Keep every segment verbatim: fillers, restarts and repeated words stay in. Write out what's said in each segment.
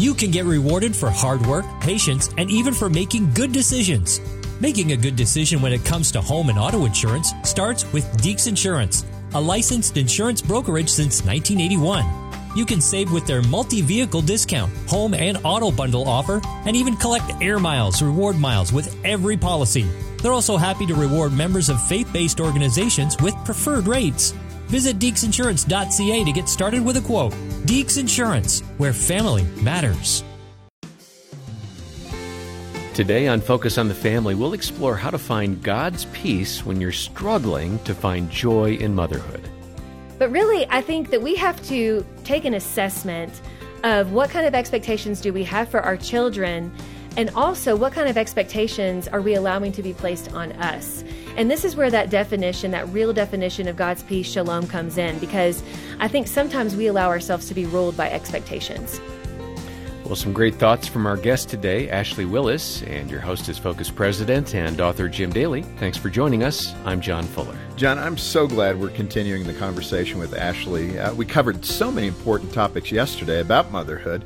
You can get rewarded for hard work, patience, and even for making good decisions. Making a good decision when it comes to home and auto insurance starts with Deeks Insurance, a licensed insurance brokerage since nineteen eighty-one. You can save with their multi-vehicle discount, home and auto bundle offer, and even collect air miles, reward miles with every policy. They're also happy to reward members of faith-based organizations with preferred rates. Visit deeks insurance dot c a to get started with a quote. Deeks Insurance, where family matters. Today on Focus on the Family, we'll explore how to find God's peace when you're struggling to find joy in motherhood. But really, I think that we have to take an assessment of what kind of expectations do we have for our children, and also what kind of expectations are we allowing to be placed on us. And this is where that definition, that real definition of God's peace, shalom, comes in, because I think sometimes we allow ourselves to be ruled by expectations. Well, some great thoughts from our guest today, Ashley Willis, and your host is Focus President and author Jim Daly. Thanks for joining us. I'm John Fuller. John, I'm so glad we're continuing the conversation with Ashley. Uh, we covered so many important topics yesterday about motherhood.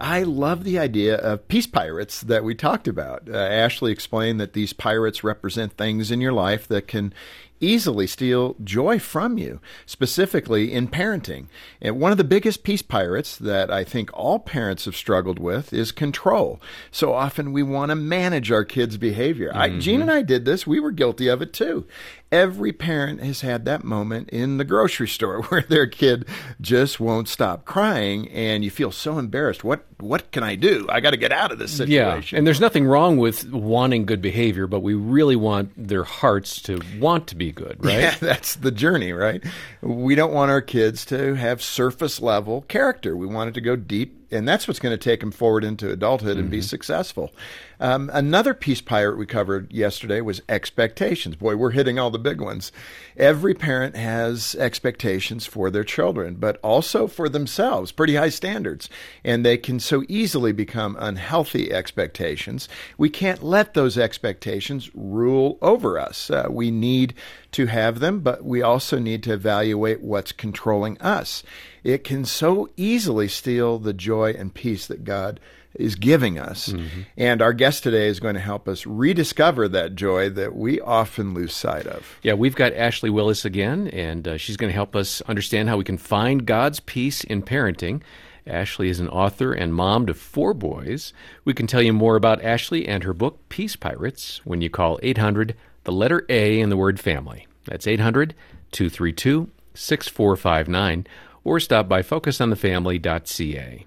I love the idea of peace pirates that we talked about. Uh, Ashley explained that these pirates represent things in your life that can easily steal joy from you, specifically in parenting. And one of the biggest peace pirates that I think all parents have struggled with is control. So often we want to manage our kids' behavior. Mm-hmm. I, Gene and I did this. We were guilty of it too. Every parent has had that moment in the grocery store where their kid just won't stop crying, and you feel so embarrassed. What what can I do? I got to get out of this situation. Yeah, and there's nothing wrong with wanting good behavior, but we really want their hearts to want to be good, right? Yeah, that's the journey, right? We don't want our kids to have surface-level character. We want it to go deep. And that's what's going to take them forward into adulthood and mm-hmm. be successful. Um, another peace pirate we covered yesterday was expectations. Boy, we're hitting all the big ones. Every parent has expectations for their children, but also for themselves, pretty high standards. And they can so easily become unhealthy expectations. We can't let those expectations rule over us. Uh, we need to have them, but we also need to evaluate what's controlling us. It can so easily steal the joy and peace that God is giving us. Mm-hmm. And our guest today is going to help us rediscover that joy that we often lose sight of. Yeah, we've got Ashley Willis again, and uh, she's going to help us understand how we can find God's peace in parenting. Ashley is an author and mom to four boys. We can tell you more about Ashley and her book, Peace Pirates, when you call eight hundred, the letter A in the word family. That's eight hundred, two three two, six four five nine. Or stop by focus on the family dot c a.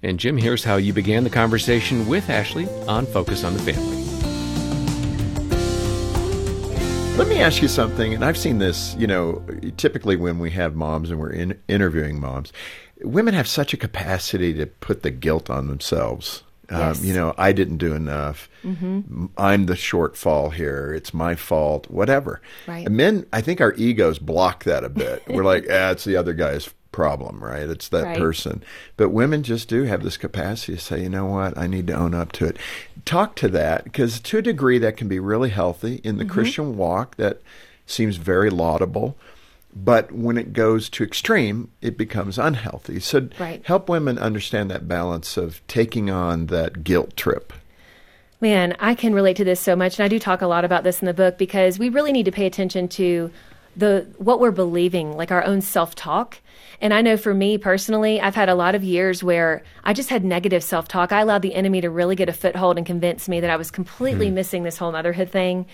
And Jim, here's how you began the conversation with Ashley on Focus on the Family. Let me ask you something, and I've seen this, you know, typically when we have moms and we're in interviewing moms, women have such a capacity to put the guilt on themselves. Yes. Um, you know, I didn't do enough. Mm-hmm. I'm the shortfall here. It's my fault, whatever. Right. And men, I think our egos block that a bit. We're like, ah, it's the other guy's problem, right? It's that right. person. But women just do have this capacity to say, you know what? I need to own up to it. Talk to that, because to a degree that can be really healthy in the mm-hmm. Christian walk. That seems very laudable. But when it goes to extreme, it becomes unhealthy. So right. help women understand that balance of taking on that guilt trip. Man, I can relate to this so much. And I do talk a lot about this in the book, because we really need to pay attention to the what we're believing, like our own self-talk. And I know for me personally, I've had a lot of years where I just had negative self-talk. I allowed the enemy to really get a foothold and convince me that I was completely mm. missing this whole motherhood thing.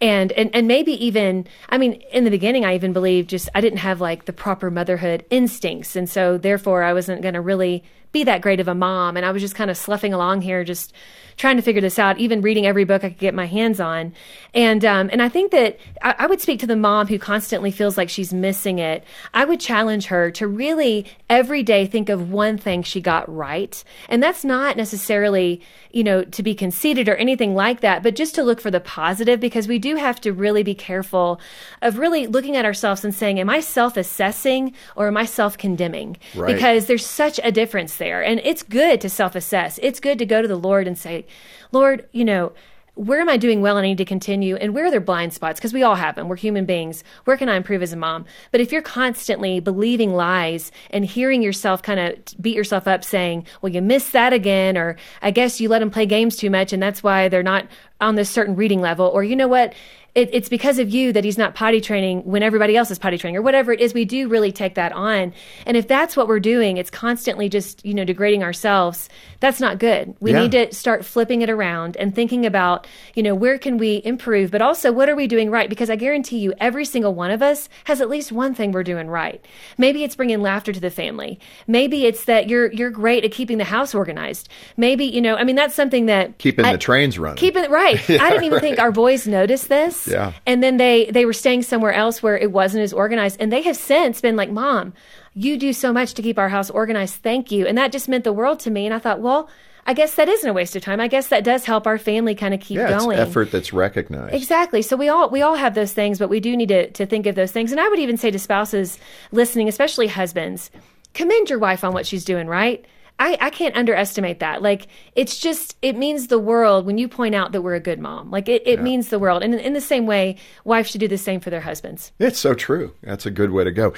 And, and and maybe even, I mean, in the beginning, I even believed just I didn't have like the proper motherhood instincts. And so therefore, I wasn't going to really be that great of a mom. And I was just kind of sloughing along here, just trying to figure this out, even reading every book I could get my hands on. And um, and I think that I, I would speak to the mom who constantly feels like she's missing it. I would challenge her to really every day think of one thing she got right. And that's not necessarily, you know, to be conceited or anything like that, but just to look for the positive, because we do have to really be careful of really looking at ourselves and saying, am I self-assessing or am I self-condemning? Right. Because there's such a difference there. And it's good to self-assess. It's good to go to the Lord and say, Lord, you know, where am I doing well and I need to continue? And where are there blind spots? Because we all have them. We're human beings. Where can I improve as a mom? But if you're constantly believing lies and hearing yourself kind of beat yourself up saying, well, you missed that again, or I guess you let them play games too much and that's why they're not on this certain reading level, or you know what? It, it's because of you that he's not potty training when everybody else is potty training, or whatever it is, we do really take that on. And if that's what we're doing, it's constantly just, you know, degrading ourselves. That's not good. We yeah. need to start flipping it around and thinking about, you know, where can we improve, but also what are we doing right? Because I guarantee you, every single one of us has at least one thing we're doing right. Maybe it's bringing laughter to the family. Maybe it's that you're you're great at keeping the house organized. Maybe, you know, I mean, that's something that... Keeping I, the trains running. Keeping it right. yeah, I didn't even right. think our boys noticed this. Yeah. And then they, they were staying somewhere else where it wasn't as organized. And they have since been like, Mom, you do so much to keep our house organized. Thank you. And that just meant the world to me. And I thought, well, I guess that isn't a waste of time. I guess that does help our family kind of keep yeah, it's going. It's effort that's recognized. Exactly. So we all we all have those things, but we do need to, to think of those things. And I would even say to spouses listening, especially husbands, commend your wife on what she's doing, right? I, I can't underestimate that. Like, it's just, it means the world when you point out that we're a good mom. Like, it, it yeah. means the world. And in, in the same way, wives should do the same for their husbands. It's so true. That's a good way to go.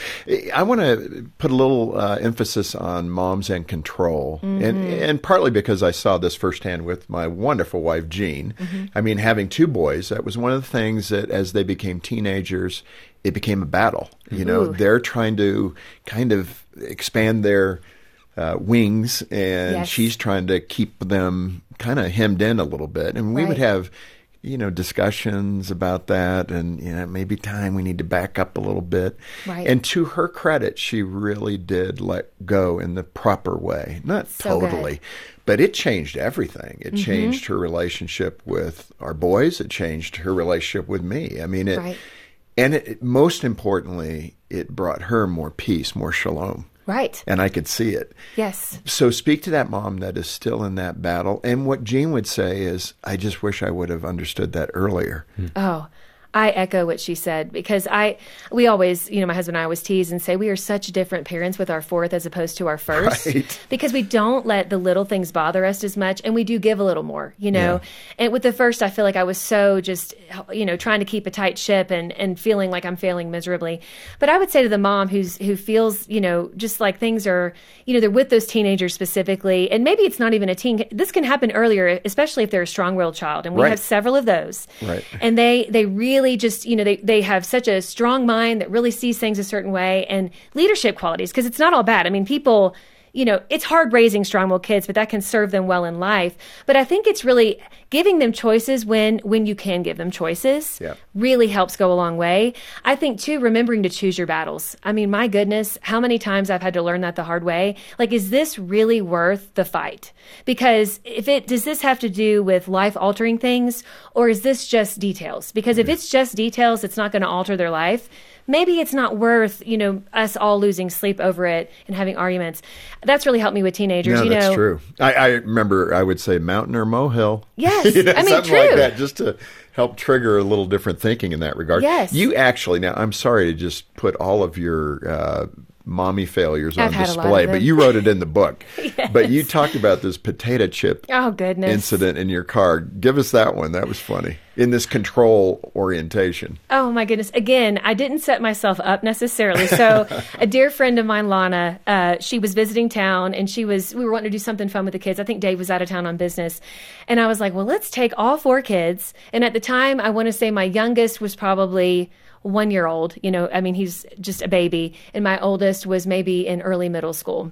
I want to put a little uh, emphasis on moms and control. Mm-hmm. And, and partly because I saw this firsthand with my wonderful wife, Jean. Mm-hmm. I mean, having two boys, that was one of the things that as they became teenagers, it became a battle. You know, Ooh. They're trying to kind of expand their... Uh, wings, and yes. she's trying to keep them kind of hemmed in a little bit. And we right. would have, you know, discussions about that, and, you know, maybe time we need to back up a little bit. Right. And to her credit, she really did let go in the proper way. Not so totally, good. But it changed everything. It mm-hmm. changed her relationship with our boys. It changed her relationship with me. I mean, it, right. and it, most importantly, it brought her more peace, more shalom. Right. And I could see it. Yes. So speak to that mom that is still in that battle. And what Jean would say is, I just wish I would have understood that earlier. Mm. Oh, I echo what she said, because I, we always, you know, my husband and I always tease and say we are such different parents with our fourth as opposed to our first, right. because we don't let the little things bother us as much, and we do give a little more, you know. Yeah. And with the first, I feel like I was so just, you know, trying to keep a tight ship and, and feeling like I'm failing miserably. But I would say to the mom who's who feels, you know, just like things are, you know, they're with those teenagers specifically, and maybe it's not even a teen. This can happen earlier, especially if they're a strong-willed child, and we right. have several of those. Right. And they they really. Really just, you know, they, they have such a strong mind that really sees things a certain way, and leadership qualities, because it's not all bad. I mean, people, you know, it's hard raising strong-willed kids, but that can serve them well in life. But I think it's really giving them choices when when you can give them choices yeah. really helps go a long way. I think, too, remembering to choose your battles. I mean, my goodness, how many times I've had to learn that the hard way. Like, is this really worth the fight? Because if it does this have to do with life-altering things, or is this just details? Because mm-hmm. if it's just details, it's not going to alter their life. Maybe it's not worth, you know, us all losing sleep over it and having arguments. That's really helped me with teenagers. No, you know, that's true. I, I remember I would say mountain or molehill. Yes, you know, I mean, something true. Like that, just to help trigger a little different thinking in that regard. Yes, you actually. Now, I'm sorry to just put all of your uh, mommy failures I've on display, but you wrote it in the book. yes. But you talked about this potato chip oh, goodness. incident in your car. Give us that one. That was funny. In this control orientation. Oh, my goodness. Again, I didn't set myself up necessarily. So a dear friend of mine, Lana, uh, she was visiting town, and she was. we were wanting to do something fun with the kids. I think Dave was out of town on business. And I was like, well, let's take all four kids. And at the time, I want to say my youngest was probably one-year-old. You know, I mean, he's just a baby. And my oldest was maybe in early middle school.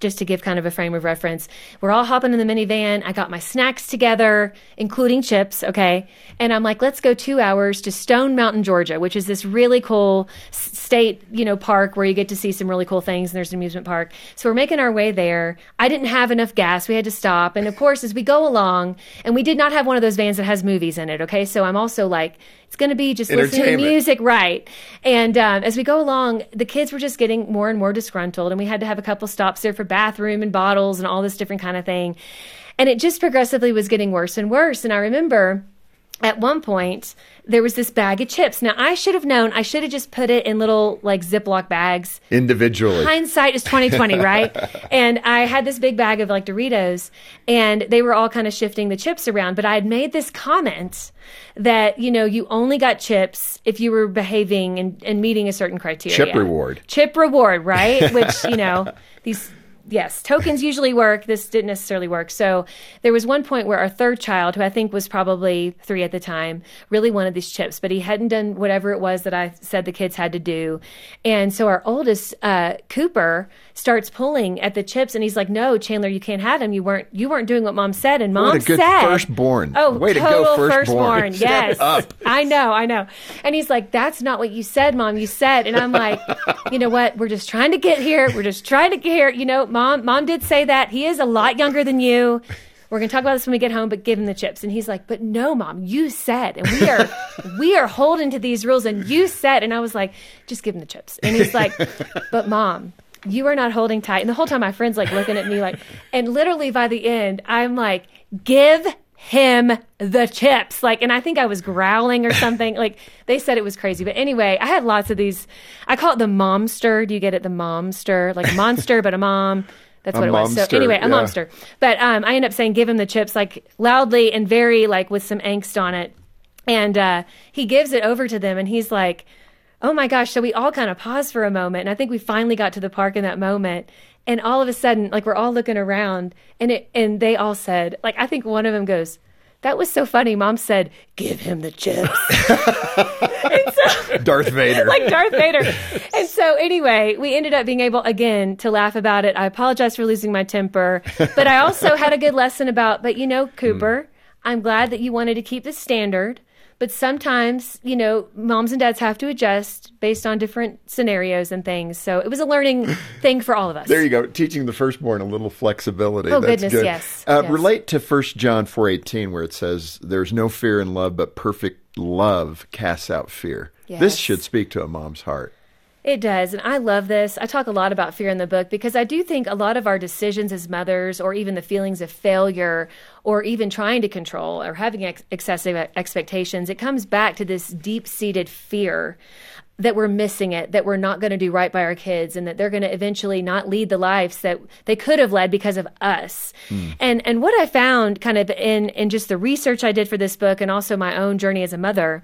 Just to give kind of a frame of reference, we're all hopping in the minivan. I got my snacks together, including chips, okay? And I'm like, let's go two hours to Stone Mountain, Georgia, which is this really cool state, you know, park where you get to see some really cool things, and there's an amusement park. So we're making our way there. I didn't have enough gas. We had to stop. And, of course, as we go along, and we did not have one of those vans that has movies in it, okay? So I'm also like, it's going to be just listening to music, right? And um, as we go along, the kids were just getting more and more disgruntled, and we had to have a couple stops there for bathroom and bottles and all this different kind of thing. And it just progressively was getting worse and worse. And I remember at one point, there was this bag of chips. Now, I should have known. I should have just put it in little, like, Ziploc bags. Individually. Hindsight is twenty twenty, right? And I had this big bag of, like, Doritos, and they were all kind of shifting the chips around. But I had made this comment that, you know, you only got chips if you were behaving and, and meeting a certain criteria. Chip reward. Chip reward, right? Which, you know, these... Yes, tokens usually work. This didn't necessarily work. So there was one point where our third child, who I think was probably three at the time, really wanted these chips, but he hadn't done whatever it was that I said the kids had to do. And so our oldest, uh, Cooper, starts pulling at the chips, and he's like, "No, Chandler, you can't have them. You weren't you weren't doing what Mom said." And Mom said, "What a good said, firstborn! Oh, way to go, firstborn! firstborn. Yes, up. I know, I know." And he's like, "That's not what you said, Mom. You said." And I'm like, "You know what? We're just trying to get here. We're just trying to get here. You know." Mom, Mom did say that. He is a lot younger than you. We're going to talk about this when we get home, but give him the chips. And he's like, but no, Mom, you said, and we are, we are holding to these rules, and you said. And I was like, just give him the chips. And he's like, but Mom, you are not holding tight. And the whole time my friend's like looking at me like, and literally by the end, I'm like, give him the chips. Like, and I think I was growling or something. Like, they said it was crazy. But anyway, I had lots of these. I call it the momster. Do you get it? The momster, like monster, but a mom. That's what a it was. Momster, so anyway, a yeah. momster. But um, I end up saying, give him the chips, like loudly and very, like with some angst on it. And uh, he gives it over to them. And he's like, oh my gosh. So we all kind of paused for a moment. And I think we finally got to the park in that moment. And all of a sudden, like, we're all looking around, and it, and they all said, like, I think one of them goes, that was so funny. Mom said, give him the chips. So, Darth Vader. Like Darth Vader. And so anyway, we ended up being able, again, to laugh about it. I apologize for losing my temper. But I also had a good lesson about, but, you know, Cooper, mm. I'm glad that you wanted to keep the standard. But sometimes, you know, moms and dads have to adjust based on different scenarios and things. So it was a learning thing for all of us. There you go. Teaching the firstborn a little flexibility. Oh, that's goodness, good. yes, uh, yes. Relate to First John four eighteen, where it says, there's no fear in love, but perfect love casts out fear. Yes. This should speak to a mom's heart. It does. And I love this. I talk a lot about fear in the book because I do think a lot of our decisions as mothers, or even the feelings of failure, or even trying to control or having ex- excessive expectations, it comes back to this deep-seated fear that we're missing it, that we're not going to do right by our kids, and that they're going to eventually not lead the lives that they could have led because of us. Mm. And and what I found kind of in, in just the research I did for this book and also my own journey as a mother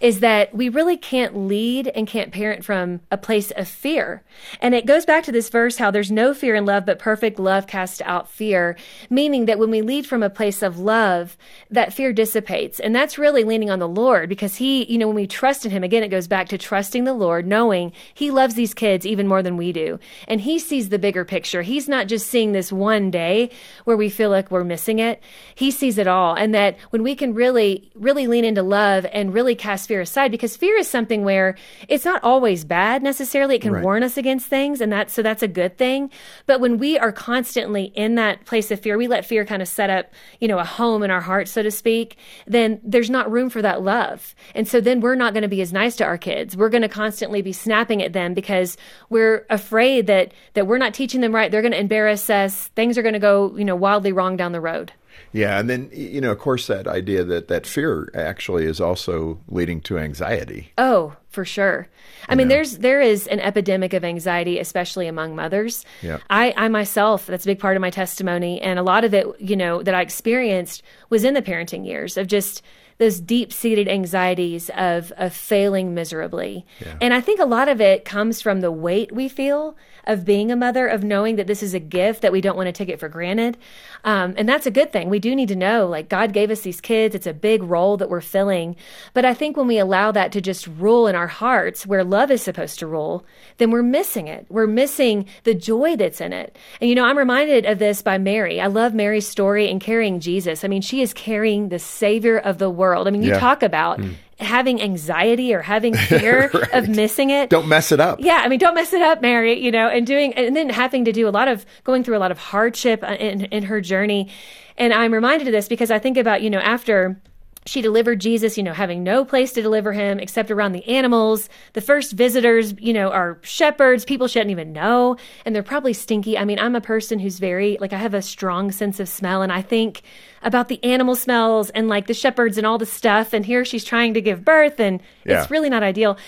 is that we really can't lead and can't parent from a place of fear. And it goes back to this verse, how there's no fear in love, but perfect love casts out fear, meaning that when we lead from a place of love, that fear dissipates. And that's really leaning on the Lord because he, you know, when we trust in him, again, it goes back to trust the Lord, knowing he loves these kids even more than we do. And he sees the bigger picture. He's not just seeing this one day where we feel like we're missing it. He sees it all. And that when we can really, really lean into love and really cast fear aside, because fear is something where it's not always bad necessarily. It can right. warn us against things. And that's, so that's a good thing. But when we are constantly in that place of fear, we let fear kind of set up, you know, a home in our heart, so to speak, then there's not room for that love. And so then we're not going to be as nice to our kids. We're going to constantly be snapping at them because we're afraid that that we're not teaching them right. They're going to embarrass us. Things are going to go, you know, wildly wrong down the road. Yeah. And then, you know, of course, that idea that that fear actually is also leading to anxiety. Oh, for sure. I you mean, know. there's there is an epidemic of anxiety, especially among mothers. Yeah. I, I myself, that's a big part of my testimony. And a lot of it, you know, that I experienced was in the parenting years of just those deep-seated anxieties of, of failing miserably. Yeah. And I think a lot of it comes from the weight we feel of being a mother, of knowing that this is a gift, that we don't want to take it for granted. Um, and that's a good thing. We do need to know, like, God gave us these kids. It's a big role that we're filling. But I think when we allow that to just rule in our hearts where love is supposed to rule, then we're missing it. We're missing the joy that's in it. And, you know, I'm reminded of this by Mary. I love Mary's story in carrying Jesus. I mean, she is carrying the Savior of the world. World. I mean, you yeah. talk about mm. having anxiety or having fear right. of missing it. Don't mess it up. Yeah. I mean, don't mess it up, Mary, you know, and doing, and then having to do a lot of, going through a lot of hardship in, in her journey. And I'm reminded of this because I think about, you know, after She delivered Jesus, you know, having no place to deliver him except around the animals. The first visitors, you know, are shepherds, people she doesn't even know, and they're probably stinky. I mean, I'm a person who's very, like, I have a strong sense of smell, and I think about the animal smells and, like, the shepherds and all the stuff, and here she's trying to give birth, and yeah. it's really not ideal.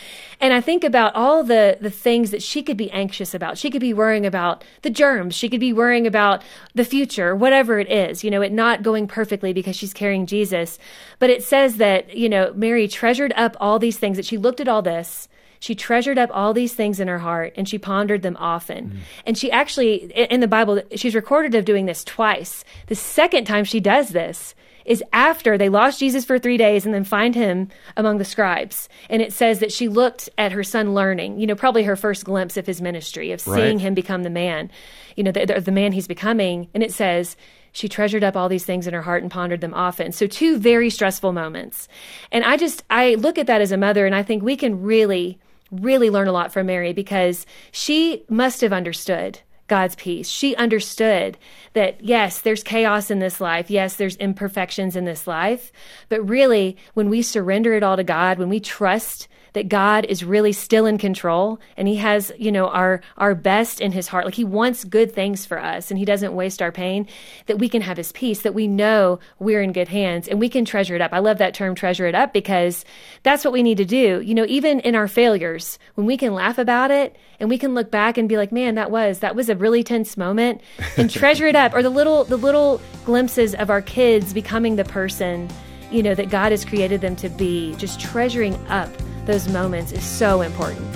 And I think about all the, the things that she could be anxious about. She could be worrying about the germs. She could be worrying about the future, whatever it is, you know, it not going perfectly because she's carrying Jesus. But But it says that, you know, Mary treasured up all these things, that she looked at all this, she treasured up all these things in her heart, and she pondered them often. Mm. And she actually, in the Bible, she's recorded of doing this twice. The second time she does this is after they lost Jesus for three days and then find him among the scribes. And it says that she looked at her son learning, you know, probably her first glimpse of his ministry, of right. seeing him become the man, you know, the, the man he's becoming. And it says, she treasured up all these things in her heart and pondered them often. So two very stressful moments. And I just, I look at that as a mother, and I think we can really, really learn a lot from Mary, because she must have understood God's peace. She understood that, yes, there's chaos in this life. Yes, there's imperfections in this life. But really, when we surrender it all to God, when we trust that God is really still in control, and he has, you know, our, our best in his heart. Like, he wants good things for us, and he doesn't waste our pain, that we can have his peace, that we know we're in good hands, and we can treasure it up. I love that term, treasure it up, because that's what we need to do. You know, even in our failures, when we can laugh about it, and we can look back and be like, man, that was, that was a really tense moment, and treasure it up. Or the little, the little glimpses of our kids becoming the person, you know, that God has created them to be. Just treasuring up those moments is so important.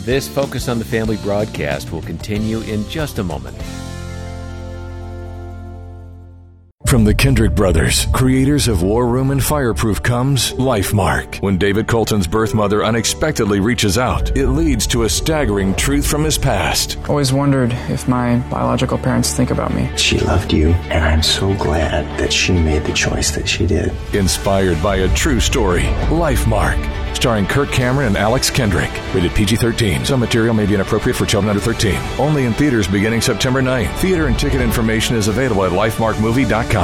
This Focus on the Family broadcast will continue in just a moment. From the Kendrick Brothers, creators of War Room and Fireproof, comes Life Mark. When David Colton's birth mother unexpectedly reaches out, it leads to a staggering truth from his past. Always wondered if my biological parents think about me. She loved you, and I'm so glad that she made the choice that she did. Inspired by a true story, Life Mark, starring Kirk Cameron and Alex Kendrick. Rated P G thirteen. Some material may be inappropriate for children under thirteen. Only in theaters beginning September ninth. Theater and ticket information is available at life mark movie dot com.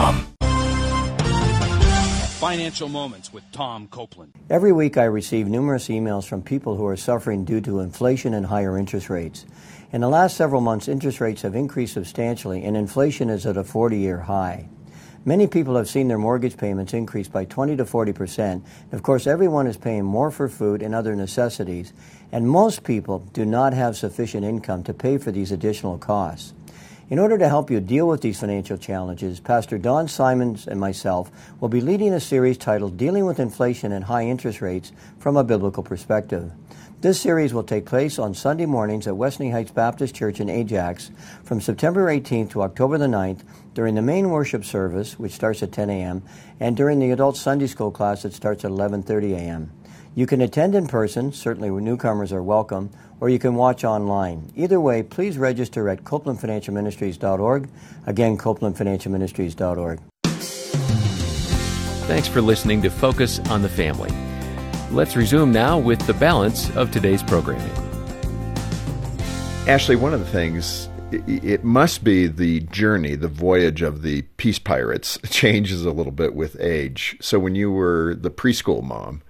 Financial Moments with Tom Copeland. Every week I receive numerous emails from people who are suffering due to inflation and higher interest rates. In the last several months, interest rates have increased substantially, and inflation is at a forty-year high. Many people have seen their mortgage payments increase by twenty to forty percent. Of course, everyone is paying more for food and other necessities, and most people do not have sufficient income to pay for these additional costs. In order to help you deal with these financial challenges, Pastor Don Simons and myself will be leading a series titled Dealing with Inflation and High Interest Rates from a Biblical Perspective. This series will take place on Sunday mornings at Westney Heights Baptist Church in Ajax from September eighteenth to October the ninth during the main worship service, which starts at ten a.m., and during the adult Sunday school class that starts at eleven thirty a.m. You can attend in person, certainly newcomers are welcome, or you can watch online. Either way, please register at copeland financial ministries dot org. Again, copeland financial ministries dot org. Thanks for listening to Focus on the Family. Let's resume now with the balance of today's programming. Ashley, one of the things, it must be the journey, the voyage of the Peace Pirates changes a little bit with age. So when you were the preschool mom,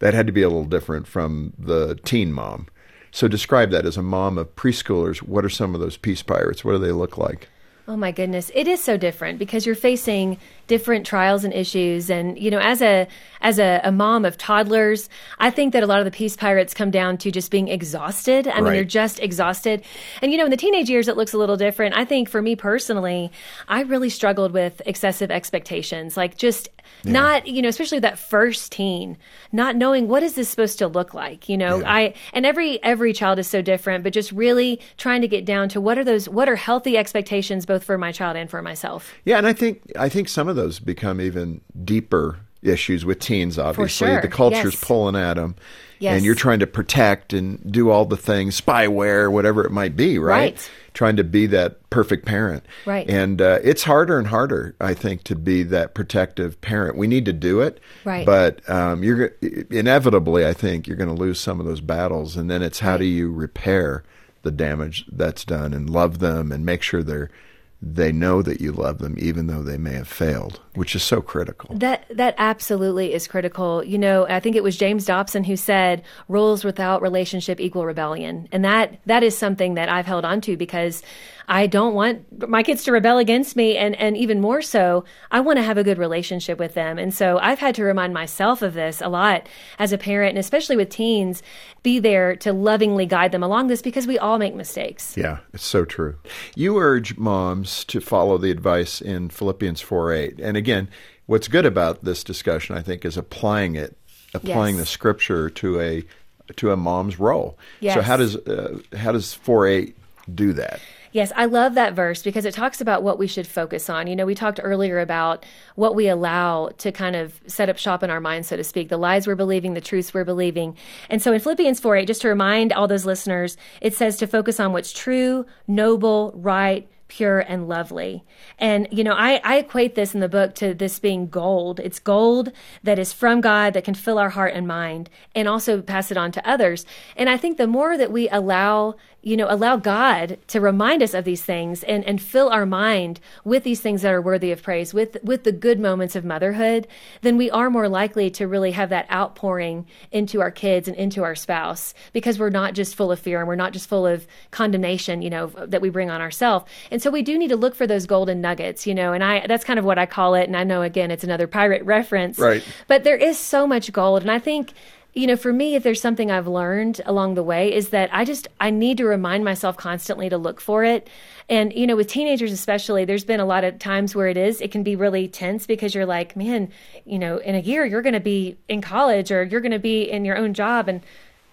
that had to be a little different from the teen mom. So describe that as a mom of preschoolers. What are some of those Peace Pirates? What do they look like? Oh my goodness. It is so different because you're facing different trials and issues. And, you know, as a as a, a mom of toddlers, I think that a lot of the Peace Pirates come down to just being exhausted. I right. mean, they're just exhausted. And, you know, in the teenage years, it looks a little different. I think for me personally, I really struggled with excessive expectations, like just yeah. not, you know, especially that first teen, not knowing what is this supposed to look like, you know, yeah. I and every every child is so different, but just really trying to get down to what are those, what are healthy expectations, both for my child and for myself. Yeah, and I think I think some of those become even deeper issues with teens, obviously. Sure. The culture's yes. pulling at them, yes. and you're trying to protect and do all the things, spyware, whatever it might be, right? right. Trying to be that perfect parent. Right. And uh, it's harder and harder, I think, to be that protective parent. We need to do it, right. but um, you're inevitably, I think, you're going to lose some of those battles, and then it's how right. do you repair the damage that's done and love them and make sure they're they know that you love them, even though they may have failed, which is so critical. That that absolutely is critical. You know, I think it was James Dobson who said, rules without relationship equal rebellion. And that that is something that I've held on to, because I don't want my kids to rebel against me. And, and even more so, I want to have a good relationship with them. And so I've had to remind myself of this a lot as a parent, and especially with teens, be there to lovingly guide them along this, because we all make mistakes. Yeah, it's so true. You urge moms to follow the advice in Philippians four eight. And again, what's good about this discussion, I think, is applying it, applying yes. the scripture to a to a mom's role. Yes. So how does uh, how does four eight do that? Yes, I love that verse because it talks about what we should focus on. You know, we talked earlier about what we allow to kind of set up shop in our mind, so to speak, the lies we're believing, the truths we're believing. And so in Philippians four eight, just to remind all those listeners, it says to focus on what's true, noble, right, pure, and lovely. And, you know, I, I equate this in the book to this being gold. It's gold that is from God that can fill our heart and mind and also pass it on to others. And I think the more that we allow you know, allow God to remind us of these things and, and fill our mind with these things that are worthy of praise, with, with the good moments of motherhood, then we are more likely to really have that outpouring into our kids and into our spouse, because we're not just full of fear and we're not just full of condemnation, you know, that we bring on ourselves. And so we do need to look for those golden nuggets, you know, and I, that's kind of what I call it. And I know, again, it's another pirate reference, right? But there is so much gold. And I think, you know, for me, if there's something I've learned along the way, is that I just, I need to remind myself constantly to look for it. And, you know, with teenagers especially, there's been a lot of times where it is, it can be really tense, because you're like, man, you know, in a year, you're going to be in college, or you're going to be in your own job. And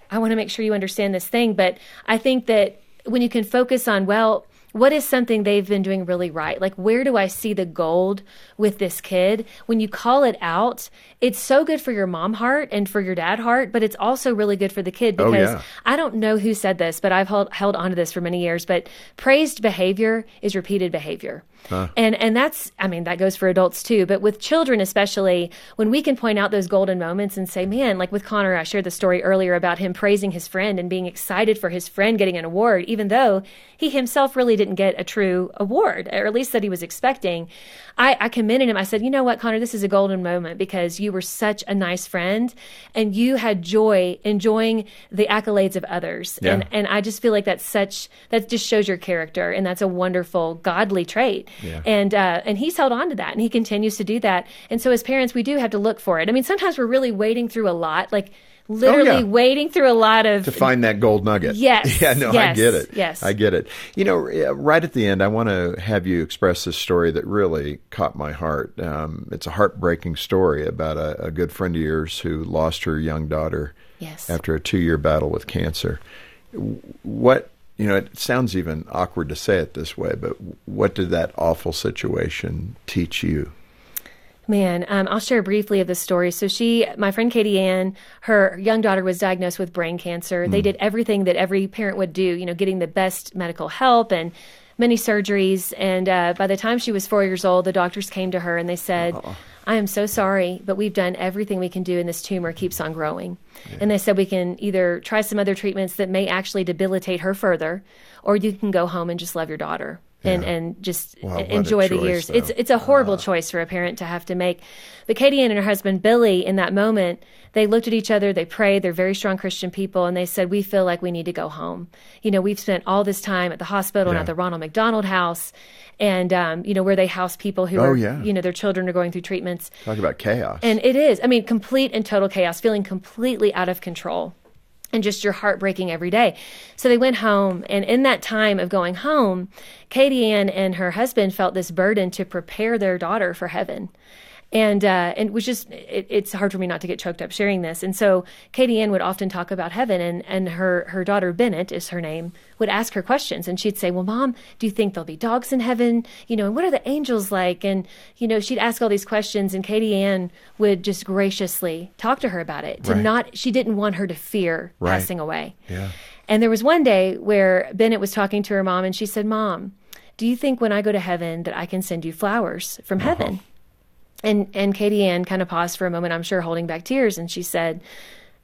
I want to make sure you understand this thing. But I think that when you can focus on, well, what is something they've been doing really right? Like, where do I see the gold with this kid? When you call it out, it's so good for your mom heart and for your dad heart, but it's also really good for the kid, because oh, yeah. I don't know who said this, but I've held, held on to this for many years, but praised behavior is repeated behavior. Huh. And and that's, I mean, that goes for adults too, but with children especially, when we can point out those golden moments and say, man, like with Connor, I shared the story earlier about him praising his friend and being excited for his friend getting an award, even though he himself really didn't get a true award, or at least that he was expecting. I, I commended him. I said, you know what, Connor, this is a golden moment, because you were such a nice friend and you had joy enjoying the accolades of others. Yeah. And and I just feel like that's such, that just shows your character, and that's a wonderful, godly trait. Yeah. And uh, and he's held on to that, and he continues to do that. And so as parents, we do have to look for it. I mean, sometimes we're really wading through a lot, like literally oh, yeah. wading through a lot of... to find that gold nugget. Yes. Yeah, no, yes, I get it. Yes. I get it. You know, right at the end, I want to have you express this story that really caught my heart. Um, it's a heartbreaking story about a, a good friend of yours who lost her young daughter yes. after a two-year battle with cancer. What... You know, it sounds even awkward to say it this way, but what did that awful situation teach you? Man, um, I'll share briefly of the story. So she, my friend Katie Ann, her young daughter was diagnosed with brain cancer. Mm. They did everything that every parent would do, you know, getting the best medical help and many surgeries. And uh, by the time she was four years old, the doctors came to her and they said, aww. I am so sorry, but we've done everything we can do, and this tumor keeps on growing. Yeah. And they said, we can either try some other treatments that may actually debilitate her further, or you can go home and just love your daughter and, yeah. and just wow, enjoy the choice, years. Though. It's it's a horrible wow. choice for a parent to have to make. But Katie Ann and her husband, Billy, in that moment, they looked at each other, they prayed, they're very strong Christian people, and they said, we feel like we need to go home. You know, we've spent all this time at the hospital yeah. and at the Ronald McDonald House, and, um, you know, where they house people who oh, are, yeah. you know, their children are going through treatments. Talk about chaos. And it is. I mean, complete and total chaos, feeling completely out of control and just your heart breaking every day. So they went home. And in that time of going home, Katie Ann and her husband felt this burden to prepare their daughter for heaven. And uh, and it was just, it, it's hard for me not to get choked up sharing this. And so Katie Ann would often talk about heaven, and, and her, her daughter, Bennett is her name, would ask her questions. And she'd say, well, Mom, do you think there'll be dogs in heaven? You know, and what are the angels like? And, you know, she'd ask all these questions, and Katie Ann would just graciously talk to her about it. To right. not, she didn't want her to fear right. passing away. Yeah. And there was one day where Bennett was talking to her mom, and she said, Mom, do you think when I go to heaven that I can send you flowers from uh-huh. heaven? And and Katie Ann kind of paused for a moment, I'm sure holding back tears, and she said,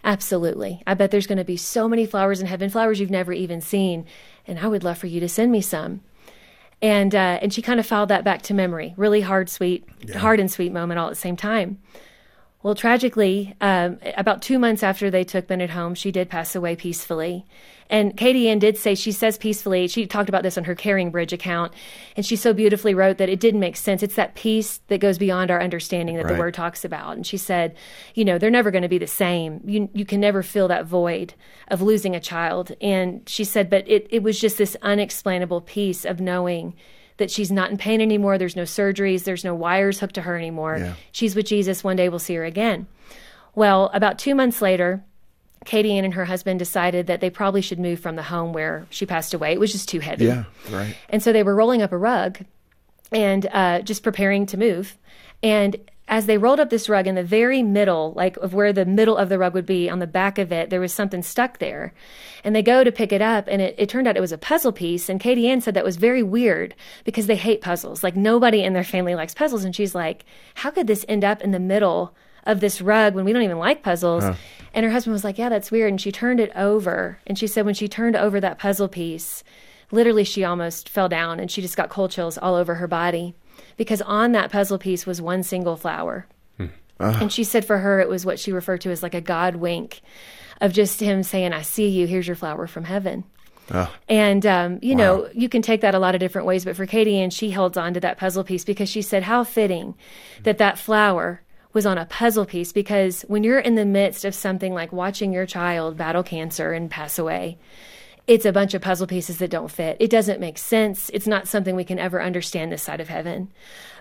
absolutely. I bet there's going to be so many flowers in heaven, flowers you've never even seen, and I would love for you to send me some. And uh, and she kind of filed that back to memory. Really hard, sweet, yeah. hard and sweet moment all at the same time. Well, tragically, um, about two months after they took Bennett home, she did pass away peacefully. And Katie Ann did say, she says peacefully, she talked about this on her CaringBridge account, and she so beautifully wrote that it didn't make sense. It's that peace that goes beyond our understanding that right. the Word talks about. And she said, you know, they're never going to be the same. You you can never fill that void of losing a child. And she said, but it, it was just this unexplainable peace of knowing that she's not in pain anymore. There's no surgeries. There's no wires hooked to her anymore. Yeah. She's with Jesus. One day we'll see her again. Well, about two months later, Katie Ann and her husband decided that they probably should move from the home where she passed away. It was just too heavy. Yeah, right. And so they were rolling up a rug and uh, just preparing to move. And as they rolled up this rug, in the very middle, like of where the middle of the rug would be, on the back of it, there was something stuck there. And they go to pick it up, and it, it turned out it was a puzzle piece. And Katie Ann said that was very weird because they hate puzzles. Like, nobody in their family likes puzzles. And she's like, how could this end up in the middle of this rug when we don't even like puzzles? Huh. And her husband was like, yeah, that's weird. And she turned it over. And she said when she turned over that puzzle piece, literally she almost fell down, and she just got cold chills all over her body. Because on that puzzle piece was one single flower. Hmm. Uh. And she said for her, it was what she referred to as like a God wink of just him saying, I see you, here's your flower from heaven. Uh. And, um, you wow. know, you can take that a lot of different ways. But for Katie Ann, she held on to that puzzle piece because she said how fitting that that flower was on a puzzle piece. Because when you're in the midst of something like watching your child battle cancer and pass away, it's a bunch of puzzle pieces that don't fit. It doesn't make sense. It's not something we can ever understand this side of heaven.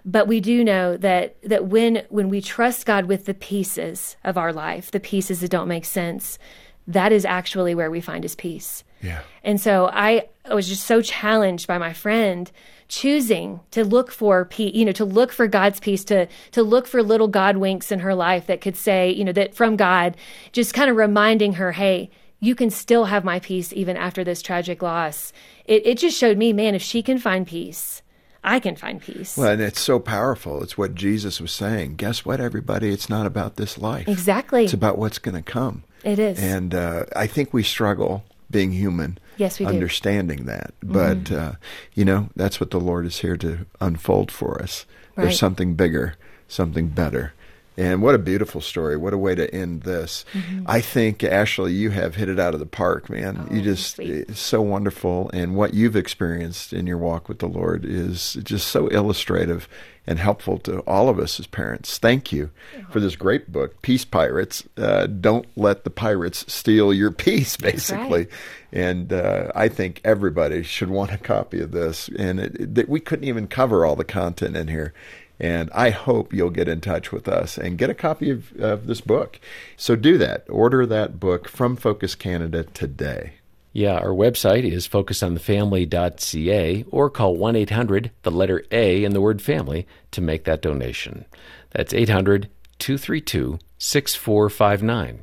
But we do know that that when when we trust God with the pieces of our life, the pieces that don't make sense, that is actually where we find his peace. Yeah. And so I, I was just so challenged by my friend choosing to look for peace, you know, to look for God's peace, to to look for little God winks in her life that could say, you know, that from God, just kind of reminding her, hey, you can still have my peace even after this tragic loss. It it just showed me, man, if she can find peace, I can find peace. Well, and it's so powerful. It's what Jesus was saying. Guess what, everybody? It's not about this life. Exactly. It's about what's going to come. It is. And uh, I think we struggle, being human, yes, we do, understanding that. But, mm-hmm. uh, you know, that's what the Lord is here to unfold for us. Right. There's something bigger, something better. And what a beautiful story. What a way to end this. Mm-hmm. I think, Ashley, you have hit it out of the park, man. Oh, you just, sweet. It's so wonderful. And what you've experienced in your walk with the Lord is just so illustrative and helpful to all of us as parents. Thank you for this great book, Peace Pirates. Uh, don't let the pirates steal your peace, basically. Right. And uh, I think everybody should want a copy of this. And it, it, we couldn't even cover all the content in here. And I hope you'll get in touch with us and get a copy of, of this book. So do that. Order that book from Focus Canada today. Yeah, our website is focus on the family dot c a or call one eight hundred, the letter A, and the word family to make that donation. That's eight hundred, two three two, six four five nine.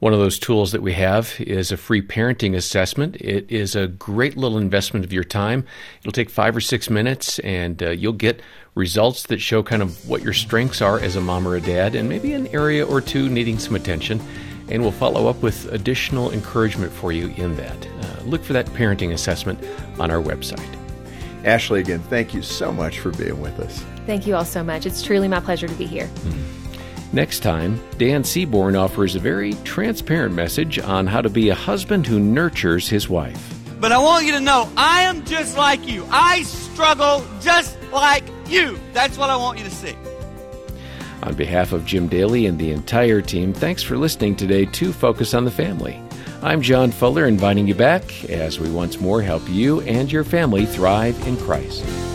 One of those tools that we have is a free parenting assessment. It is a great little investment of your time. It'll take five or six minutes, and uh, you'll get results that show kind of what your strengths are as a mom or a dad, and maybe an area or two needing some attention. And we'll follow up with additional encouragement for you in that. Uh, look for that parenting assessment on our website. Ashley, again, thank you so much for being with us. Thank you all so much. It's truly my pleasure to be here. Mm-hmm. Next time, Dan Seaborn offers a very transparent message on how to be a husband who nurtures his wife. But I want you to know, I am just like you. I struggle just like you. That's what I want you to see. On behalf of Jim Daly and the entire team, thanks for listening today to Focus on the Family. I'm John Fuller, inviting you back as we once more help you and your family thrive in Christ.